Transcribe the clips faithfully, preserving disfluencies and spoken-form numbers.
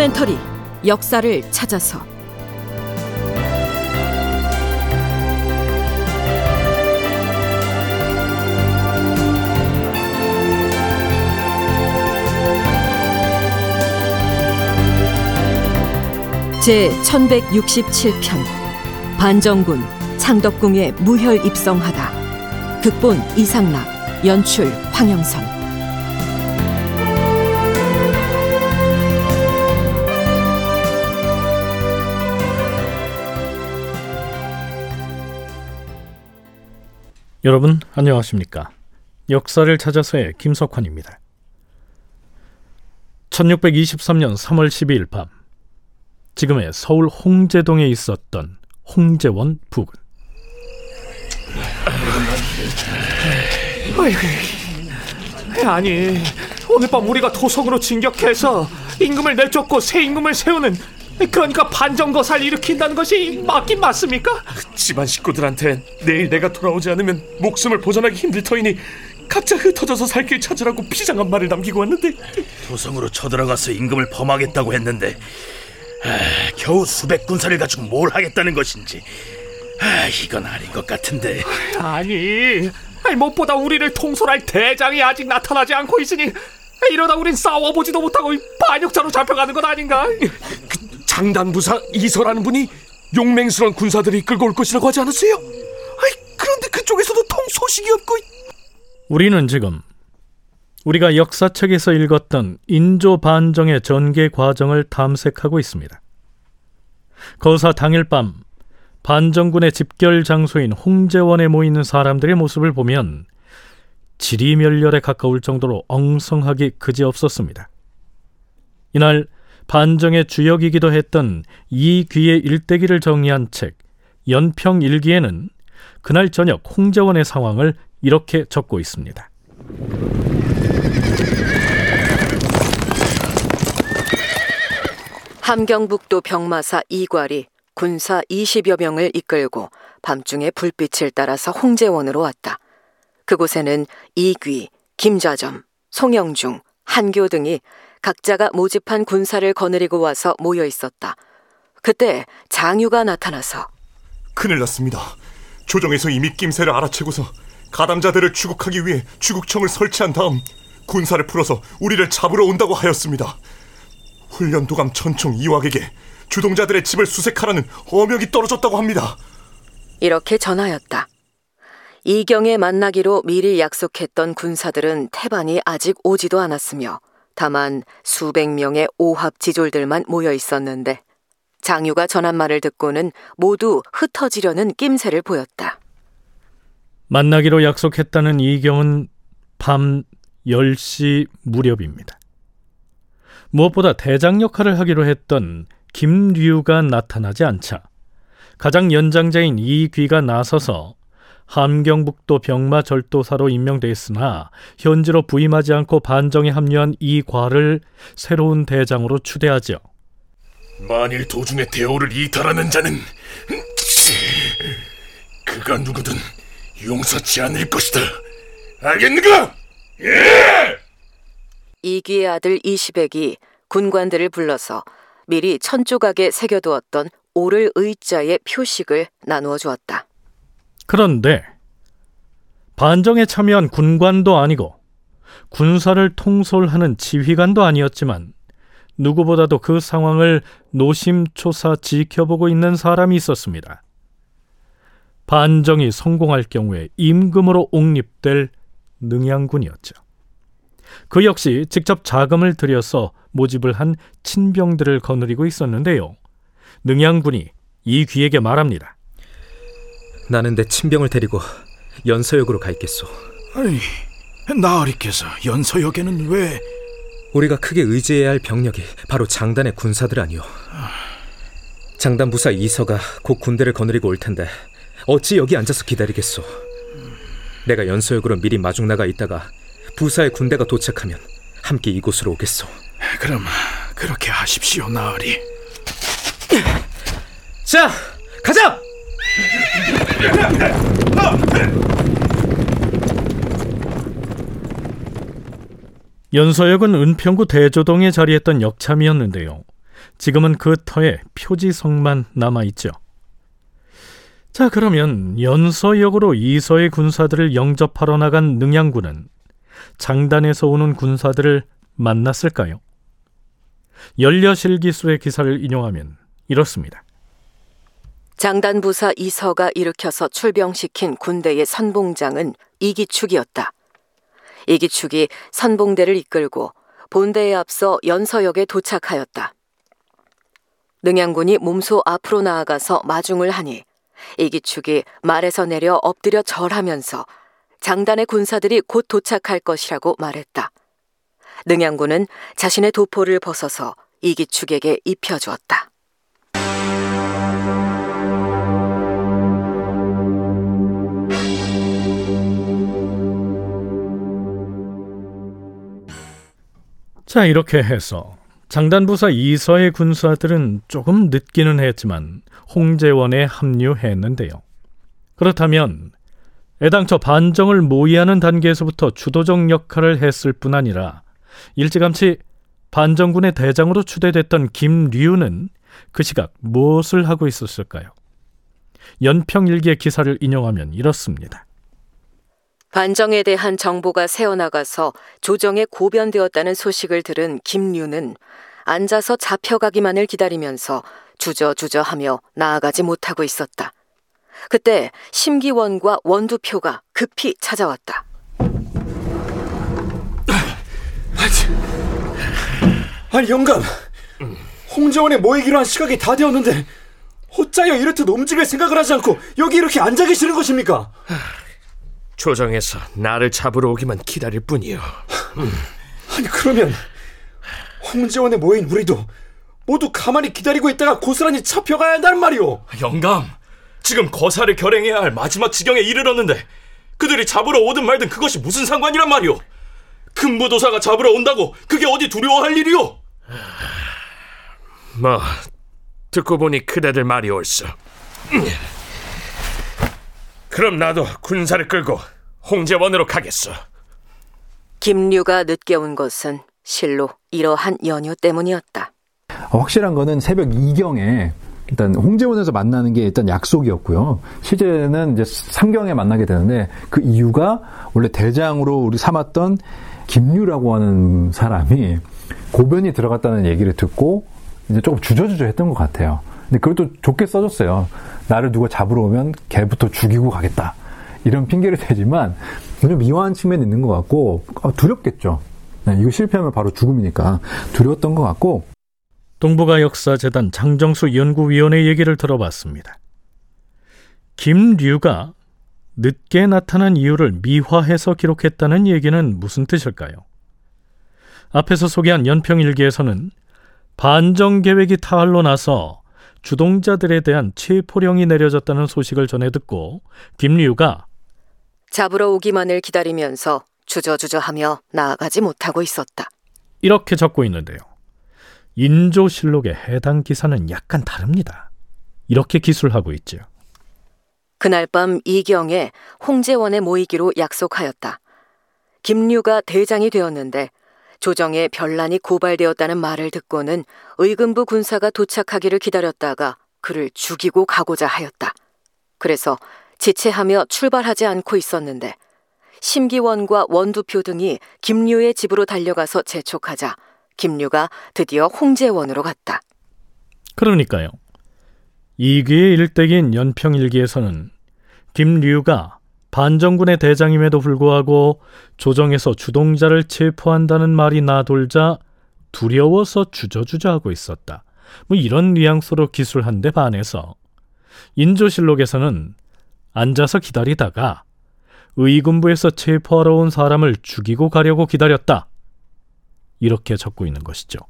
다큐멘터리 역사를 찾아서 제천백육십칠 편 반정군 창덕궁에 무혈 입성하다. 극본 이상락, 연출 황영선. 여러분 안녕하십니까? 역사를 찾아서의 김석환입니다. 천육백이십삼 년 삼월 십이일 밤, 지금의 서울 홍제동에 있었던 홍제원 부군. 아니, 오늘 밤 우리가 도성으로 진격해서 임금을 내쫓고 새 임금을 세우는, 그러니까 반정거사를 일으킨다는 것이 맞긴 맞습니까? 집안 식구들한테 내일 내가 돌아오지 않으면 목숨을 보전하기 힘들 터이니 각자 흩어져서 살 길 찾으라고 피장한 말을 남기고 왔는데, 도성으로 쳐들어가서 임금을 범하겠다고 했는데 아, 겨우 수백 군사를 갖추고 뭘 하겠다는 것인지, 아, 이건 아닌 것 같은데. 아니, 아니 무엇보다 우리를 통솔할 대장이 아직 나타나지 않고 있으니 이러다 우린 싸워보지도 못하고 반역자로 잡혀가는 건 아닌가? 그 장단부사 이서라는 분이 용맹스러운 군사들이 이끌고 올 것이라고 하지 않았어요? 아이, 그런데 그쪽에서도 통 소식이 없고. 우리는 지금 우리가 역사책에서 읽었던 인조 반정의 전개 과정을 탐색하고 있습니다. 거사 당일 밤 반정군의 집결 장소인 홍제원에 모이는 사람들의 모습을 보면 지리멸렬에 가까울 정도로 엉성하기 그지없었습니다. 이날 반정의 주역이기도 했던 이귀의 일대기를 정리한 책 연평일기에는 그날 저녁 홍제원의 상황을 이렇게 적고 있습니다. 함경북도 병마사 이괄이 군사 이십여 명을 이끌고 밤중에 불빛을 따라서 홍제원으로 왔다. 그곳에는 이귀, 김자점, 송영중, 한교 등이 각자가 모집한 군사를 거느리고 와서 모여 있었다. 그때 장유가 나타나서, 큰일 났습니다. 조정에서 이미 낌새를 알아채고서 가담자들을 추국하기 위해 추국청을 설치한 다음 군사를 풀어서 우리를 잡으러 온다고 하였습니다. 훈련도감 천총 이왁에게 주동자들의 집을 수색하라는 어명이 떨어졌다고 합니다. 이렇게 전하였다. 이경에 만나기로 미리 약속했던 군사들은 태반이 아직 오지도 않았으며 다만 수백 명의 오합지졸들만 모여 있었는데, 장유가 전한 말을 듣고는 모두 흩어지려는 낌새를 보였다. 만나기로 약속했다는 이경은 밤 열 시 무렵입니다. 무엇보다 대장 역할을 하기로 했던 김류가 나타나지 않자 가장 연장자인 이귀가 나서서 함경북도 병마 절도사로 임명되었으나 현지로 부임하지 않고 반정에 합류한 이괄을 새로운 대장으로 추대하죠. 만일 도중에 대오를 이탈하는 자는 그가 누구든 용서치 않을 것이다. 알겠는가? 예! 이귀의 아들 이시백이 군관들을 불러서 미리 천조각에 새겨두었던 오를 의자의 표식을 나누어 주었다. 그런데 반정에 참여한 군관도 아니고 군사를 통솔하는 지휘관도 아니었지만 누구보다도 그 상황을 노심초사 지켜보고 있는 사람이 있었습니다. 반정이 성공할 경우에 임금으로 옹립될 능양군이었죠. 그 역시 직접 자금을 들여서 모집을 한 친병들을 거느리고 있었는데요. 능양군이 이귀에게 말합니다. 나는 내 친병을 데리고 연서역으로 가 있겠소. 아니, 나으리께서 연서역에는 왜? 우리가 크게 의지해야 할 병력이 바로 장단의 군사들 아니오. 아... 장단 부사 이서가 곧 군대를 거느리고 올 텐데 어찌 여기 앉아서 기다리겠소. 음... 내가 연서역으로 미리 마중 나가 있다가 부사의 군대가 도착하면 함께 이곳으로 오겠소. 그럼 그렇게 하십시오, 나으리. 자, 가자! 연서역은 은평구 대조동에 자리했던 역참이었는데요. 지금은 그 터에 표지석만 남아있죠. 자, 그러면 연서역으로 이서의 군사들을 영접하러 나간 능양군은 장단에서 오는 군사들을 만났을까요? 연려실기수의 기사를 인용하면 이렇습니다. 장단부사 이서가 일으켜서 출병시킨 군대의 선봉장은 이기축이었다. 이기축이 선봉대를 이끌고 본대에 앞서 연서역에 도착하였다. 능양군이 몸소 앞으로 나아가서 마중을 하니 이기축이 말에서 내려 엎드려 절하면서 장단의 군사들이 곧 도착할 것이라고 말했다. 능양군은 자신의 도포를 벗어서 이기축에게 입혀주었다. 자, 이렇게 해서 장단부사 이서의 군사들은 조금 늦기는 했지만 홍제원에 합류했는데요. 그렇다면 애당초 반정을 모의하는 단계에서부터 주도적 역할을 했을 뿐 아니라 일찌감치 반정군의 대장으로 추대됐던 김류는 그 시각 무엇을 하고 있었을까요? 연평일기의 기사를 인용하면 이렇습니다. 반정에 대한 정보가 새어나가서 조정에 고변되었다는 소식을 들은 김류는 앉아서 잡혀가기만을 기다리면서 주저주저하며 나아가지 못하고 있었다. 그때 심기원과 원두표가 급히 찾아왔다. 아니 영감, 홍제원에 모이기로 한 시각이 다 되었는데 어짜여 이렇듯 움직일 생각을 하지 않고 여기 이렇게 앉아 계시는 것입니까? 조정에서 나를 잡으러 오기만 기다릴 뿐이요. 음. 아니 그러면 홍제원에 모인 우리도 모두 가만히 기다리고 있다가 고스란히 잡혀가야 한단 말이오. 영감, 지금 거사를 결행해야 할 마지막 지경에 이르렀는데 그들이 잡으러 오든 말든 그것이 무슨 상관이란 말이오. 금부도사가 잡으러 온다고 그게 어디 두려워할 일이오. 뭐 듣고 보니 그대들 말이 옳소. 그럼 나도 군사를 끌고 홍제원으로 가겠어. 김류가 늦게 온 것은 실로 이러한 연유 때문이었다. 확실한 거는 새벽 두 경에 일단 홍제원에서 만나는 게 일단 약속이었고요. 실제는 이제 삼 경에 만나게 되는데 그 이유가 원래 대장으로 우리 삼았던 김류라고 하는 사람이 고변이 들어갔다는 얘기를 듣고 이제 조금 주저주저했던 것 같아요. 근데 그것도 좋게 써줬어요. 나를 누가 잡으러 오면 걔부터 죽이고 가겠다. 이런 핑계를 대지만 좀 미화한 측면이 있는 것 같고 두렵겠죠. 이거 실패하면 바로 죽음이니까 두려웠던 것 같고. 동북아 역사재단 장정수 연구위원의 얘기를 들어봤습니다. 김류가 늦게 나타난 이유를 미화해서 기록했다는 얘기는 무슨 뜻일까요? 앞에서 소개한 연평일기에서는 반정계획이 타할로 나서 주동자들에 대한 체포령이 내려졌다는 소식을 전해 듣고 김류가 잡으러 오기만을 기다리면서 주저주저하며 나아가지 못하고 있었다, 이렇게 적고 있는데요. 인조실록의 해당 기사는 약간 다릅니다. 이렇게 기술하고 있죠. 그날 밤 두 경에 홍제원에 모이기로 약속하였다. 김류가 대장이 되었는데 조정에 변란이 고발되었다는 말을 듣고는 의금부 군사가 도착하기를 기다렸다가 그를 죽이고 가고자 하였다. 그래서 지체하며 출발하지 않고 있었는데 심기원과 원두표 등이 김류의 집으로 달려가서 재촉하자 김류가 드디어 홍제원으로 갔다. 그러니까요. 이귀의 일대기인 연평일기에서는 김류가 반정군의 대장임에도 불구하고 조정에서 주동자를 체포한다는 말이 나돌자 두려워서 주저주저하고 있었다, 뭐 이런 뉘앙스로 기술한 데 반해서 인조실록에서는 앉아서 기다리다가 의금부에서 체포하러 온 사람을 죽이고 가려고 기다렸다, 이렇게 적고 있는 것이죠.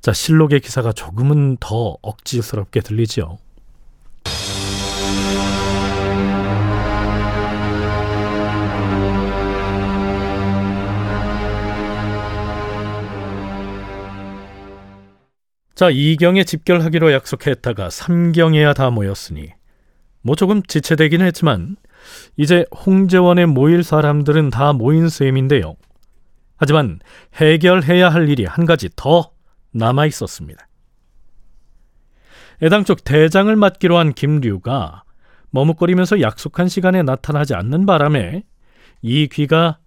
자, 실록의 기사가 조금은 더 억지스럽게 들리죠. 자, 이 경에 집결하기로 약속했다가 삼 경에야 다 모였으니 뭐 조금 지체되긴 했지만 이제 홍제원에 모일 사람들은 다 모인 셈인데요. 하지만 해결해야 할 일이 한 가지 더 남아있었습니다. 애당초 대장을 맡기로 한 김류가 머뭇거리면서 약속한 시간에 나타나지 않는 바람에 이귀가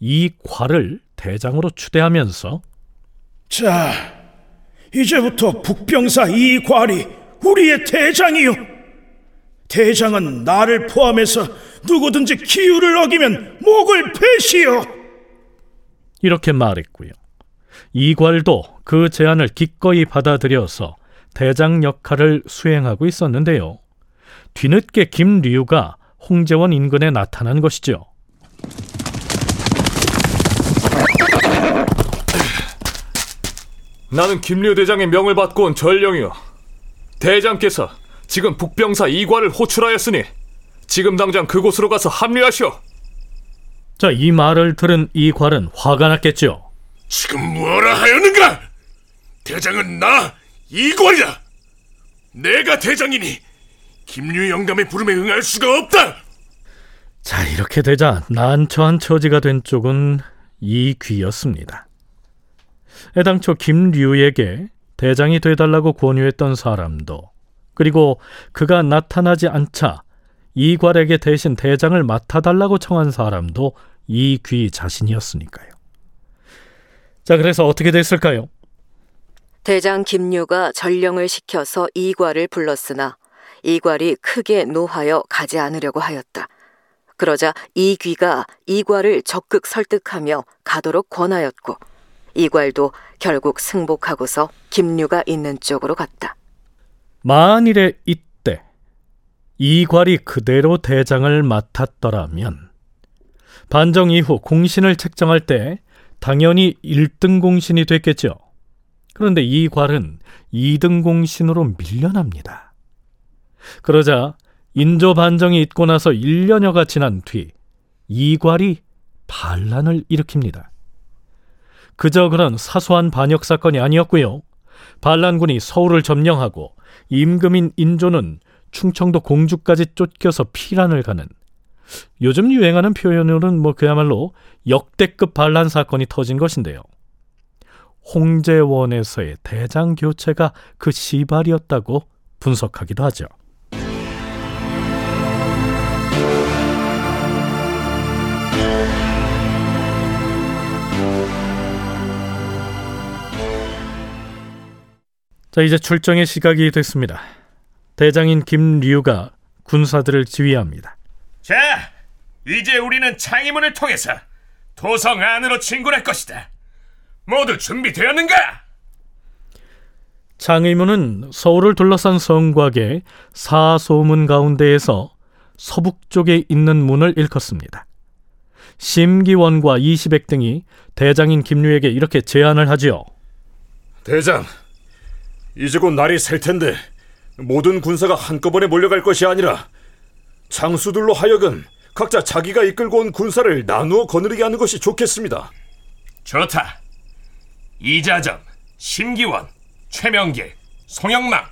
이과를 대장으로 추대하면서, 자, 이제부터 북병사 이괄이 우리의 대장이요, 대장은 나를 포함해서 누구든지 기율을 어기면 목을 베시오, 이렇게 말했고요. 이괄도 그 제안을 기꺼이 받아들여서 대장 역할을 수행하고 있었는데요, 뒤늦게 김류가 홍제원 인근에 나타난 것이죠. 나는 김류 대장의 명을 받고 온 전령이요, 대장께서 지금 북병사 이괄을 호출하였으니 지금 당장 그곳으로 가서 합류하시오. 자, 이 말을 들은 이괄은 화가 났겠죠. 지금 뭐라 하였는가? 대장은 나 이괄이다. 내가 대장이니 김류 영감의 부름에 응할 수가 없다. 자, 이렇게 되자 난처한 처지가 된 쪽은 이귀였습니다. 애당초 김류에게 대장이 되달라고 권유했던 사람도, 그리고 그가 나타나지 않자 이괄에게 대신 대장을 맡아달라고 청한 사람도 이귀 자신이었으니까요. 자, 그래서 어떻게 됐을까요? 대장 김류가 전령을 시켜서 이괄을 불렀으나 이괄이 크게 노하여 가지 않으려고 하였다. 그러자 이귀가 이괄을 적극 설득하며 가도록 권하였고, 이괄도 결국 승복하고서 김류가 있는 쪽으로 갔다. 만일에 이때 이괄이 그대로 대장을 맡았더라면 반정 이후 공신을 책정할 때 당연히 일 등 공신이 됐겠죠. 그런데 이괄은 이 등 공신으로 밀려납니다. 그러자 인조 반정이 있고 나서 일 년여가 지난 뒤 이괄이 반란을 일으킵니다. 그저 그런 사소한 반역 사건이 아니었고요. 반란군이 서울을 점령하고 임금인 인조는 충청도 공주까지 쫓겨서 피난을 가는, 요즘 유행하는 표현으로는 뭐 그야말로 역대급 반란 사건이 터진 것인데요. 홍제원에서의 대장 교체가 그 시발이었다고 분석하기도 하죠. 자, 이제 출정의 시각이 됐습니다. 대장인 김류가 군사들을 지휘합니다. 자, 이제 우리는 창의문을 통해서 도성 안으로 진군할 것이다. 모두 준비되었는가? 창의문은 서울을 둘러싼 성곽의 사소문 가운데에서 서북쪽에 있는 문을 일컫습니다. 심기원과 이시백 등이 대장인 김류에게 이렇게 제안을 하지요. 대장, 이제 곧 날이 셀 텐데 모든 군사가 한꺼번에 몰려갈 것이 아니라 장수들로 하여금 각자 자기가 이끌고 온 군사를 나누어 거느리게 하는 것이 좋겠습니다. 좋다. 이자점, 심기원, 최명길, 송영망,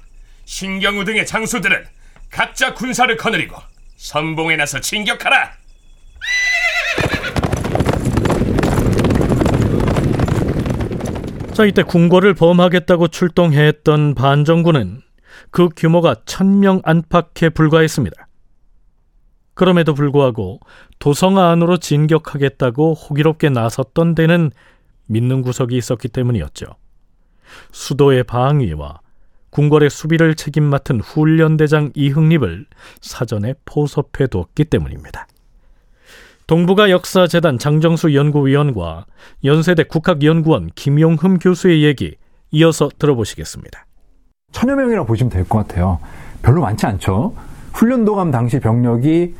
신경우 등의 장수들은 각자 군사를 거느리고 선봉에 나서 진격하라. 자, 이때 궁궐을 범하겠다고 출동했던 반정군은 그 규모가 천명 안팎에 불과했습니다. 그럼에도 불구하고 도성 안으로 진격하겠다고 호기롭게 나섰던 데는 믿는 구석이 있었기 때문이었죠. 수도의 방위와 궁궐의 수비를 책임 맡은 훈련대장 이흥립을 사전에 포섭해두었기 때문입니다. 동북아 역사재단 장정수 연구위원과 연세대 국학연구원 김용흠 교수의 얘기 이어서 들어보시겠습니다. 천여 명이라고 보시면 될 것 같아요. 별로 많지 않죠. 훈련도감 당시 병력이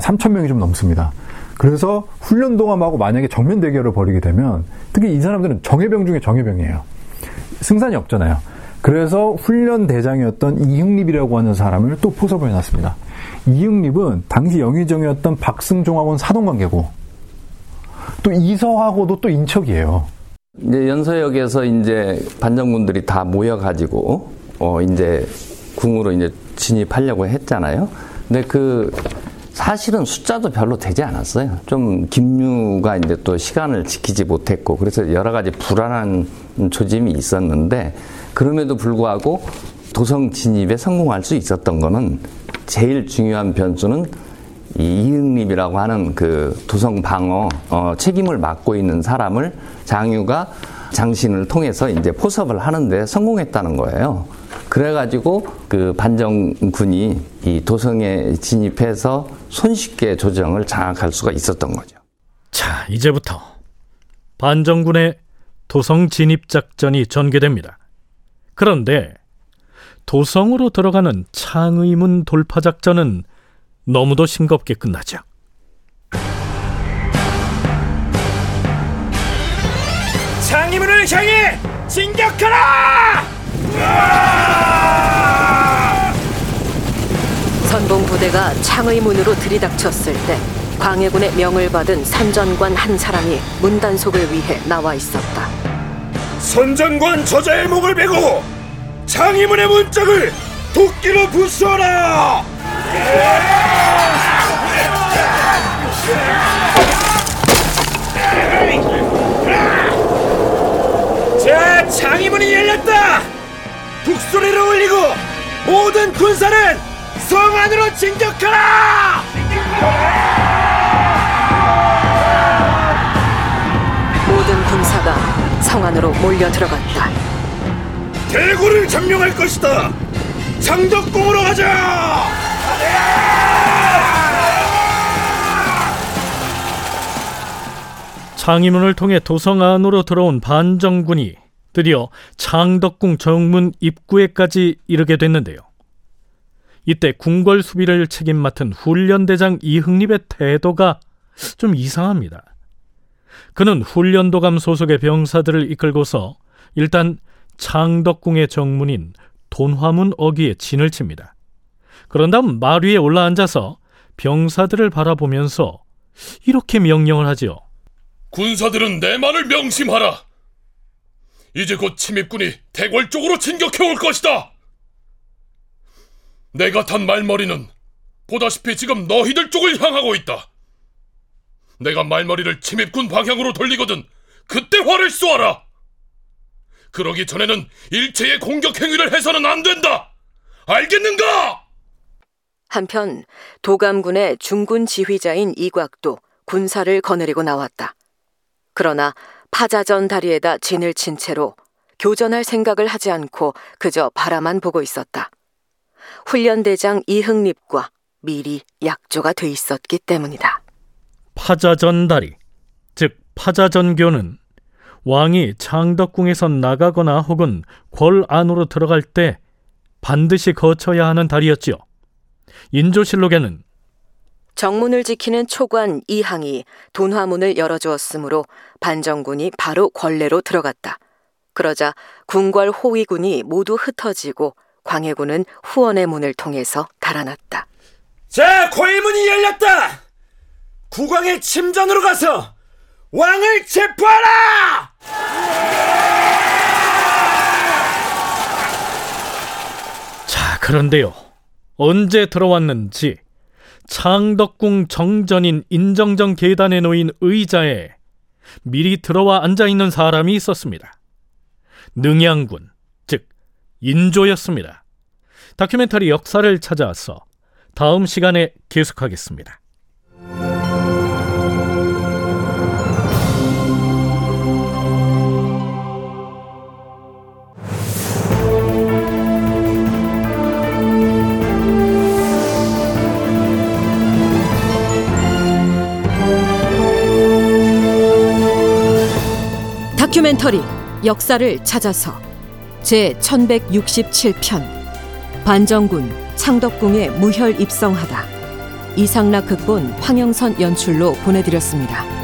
삼천 명이 좀 넘습니다. 그래서 훈련도감하고 만약에 정면 대결을 벌이게 되면, 특히 이 사람들은 정예병 중에 정예병이에요. 승산이 없잖아요. 그래서 훈련대장이었던 이흥립이라고 하는 사람을 또 포섭을 해놨습니다. 이흥립은 당시 영의정이었던 박승종하고는 사돈관계고, 또 이서하고도 또 인척이에요. 이제 연서역에서 이제 반정군들이 다 모여가지고 어 이제 궁으로 이제 진입하려고 했잖아요. 근데 그 사실은 숫자도 별로 되지 않았어요. 좀 김류가 이제 또 시간을 지키지 못했고, 그래서 여러 가지 불안한 조짐이 있었는데, 그럼에도 불구하고 도성 진입에 성공할 수 있었던 거는, 제일 중요한 변수는 이 이응립이라고 하는 그 도성 방어 어, 책임을 맡고 있는 사람을 장유가 장신을 통해서 이제 포섭을 하는데 성공했다는 거예요. 그래가지고 그 반정군이 이 도성에 진입해서 손쉽게 조정을 장악할 수가 있었던 거죠. 자, 이제부터 반정군의 도성 진입 작전이 전개됩니다. 그런데 도성으로 들어가는 창의문 돌파 작전은 너무도 싱겁게 끝나죠. 창의문을 향해 진격하라! 우와! 선봉 부대가 창의문으로 들이닥쳤을 때 광해군의 명을 받은 선전관 한 사람이 문단속을 위해 나와 있었다. 선전관 저자의 목을 베고 창의문의 문짝을 도끼로 부수어라! 자, 창의문이 열렸다. 북소리를 울리고 모든 군사는 성 안으로 진격하라. 모든 군사가 성 안으로 몰려 들어갔다. 대구를 점령할 것이다. 창덕궁으로 가자. 창의문을 통해 도성 안으로 들어온 반정군이 드디어 창덕궁 정문 입구에까지 이르게 됐는데요. 이때 궁궐 수비를 책임 맡은 훈련대장 이흥립의 태도가 좀 이상합니다. 그는 훈련도감 소속의 병사들을 이끌고서 일단 창덕궁의 정문인 돈화문 어귀에 진을 칩니다. 그런 다음 말 위에 올라앉아서 병사들을 바라보면서 이렇게 명령을 하지요. 군사들은 내 말을 명심하라. 이제 곧 침입군이 대궐 쪽으로 진격해올 것이다. 내가 탄 말머리는 보다시피 지금 너희들 쪽을 향하고 있다. 내가 말머리를 침입군 방향으로 돌리거든 그때 활을 쏘아라. 그러기 전에는 일체의 공격 행위를 해서는 안 된다. 알겠는가? 한편 도감군의 중군 지휘자인 이곽도 군사를 거느리고 나왔다. 그러나 파자전 다리에다 진을 친 채로 교전할 생각을 하지 않고 그저 바라만 보고 있었다. 훈련대장 이흥립과 미리 약조가 돼 있었기 때문이다. 파자전 다리, 즉 파자전교는 왕이 창덕궁에서 나가거나 혹은 궐 안으로 들어갈 때 반드시 거쳐야 하는 다리였지요. 인조실록에는 정문을 지키는 초관 이항이 돈화문을 열어주었으므로 반정군이 바로 권례로 들어갔다. 그러자 궁궐 호위군이 모두 흩어지고 광해군은 후원의 문을 통해서 달아났다. 자, 고의문이 열렸다. 국왕의 침전으로 가서 왕을 체포하라! 자, 그런데요, 언제 들어왔는지 창덕궁 정전인 인정전 계단에 놓인 의자에 미리 들어와 앉아있는 사람이 있었습니다. 능양군, 즉 인조였습니다. 다큐멘터리 역사를 찾아서 다음 시간에 계속하겠습니다. 다큐멘터리 역사를 찾아서 제천백육십칠 편 반정군 창덕궁에 무혈 입성하다, 이상락 극본, 황영선 연출로 보내드렸습니다.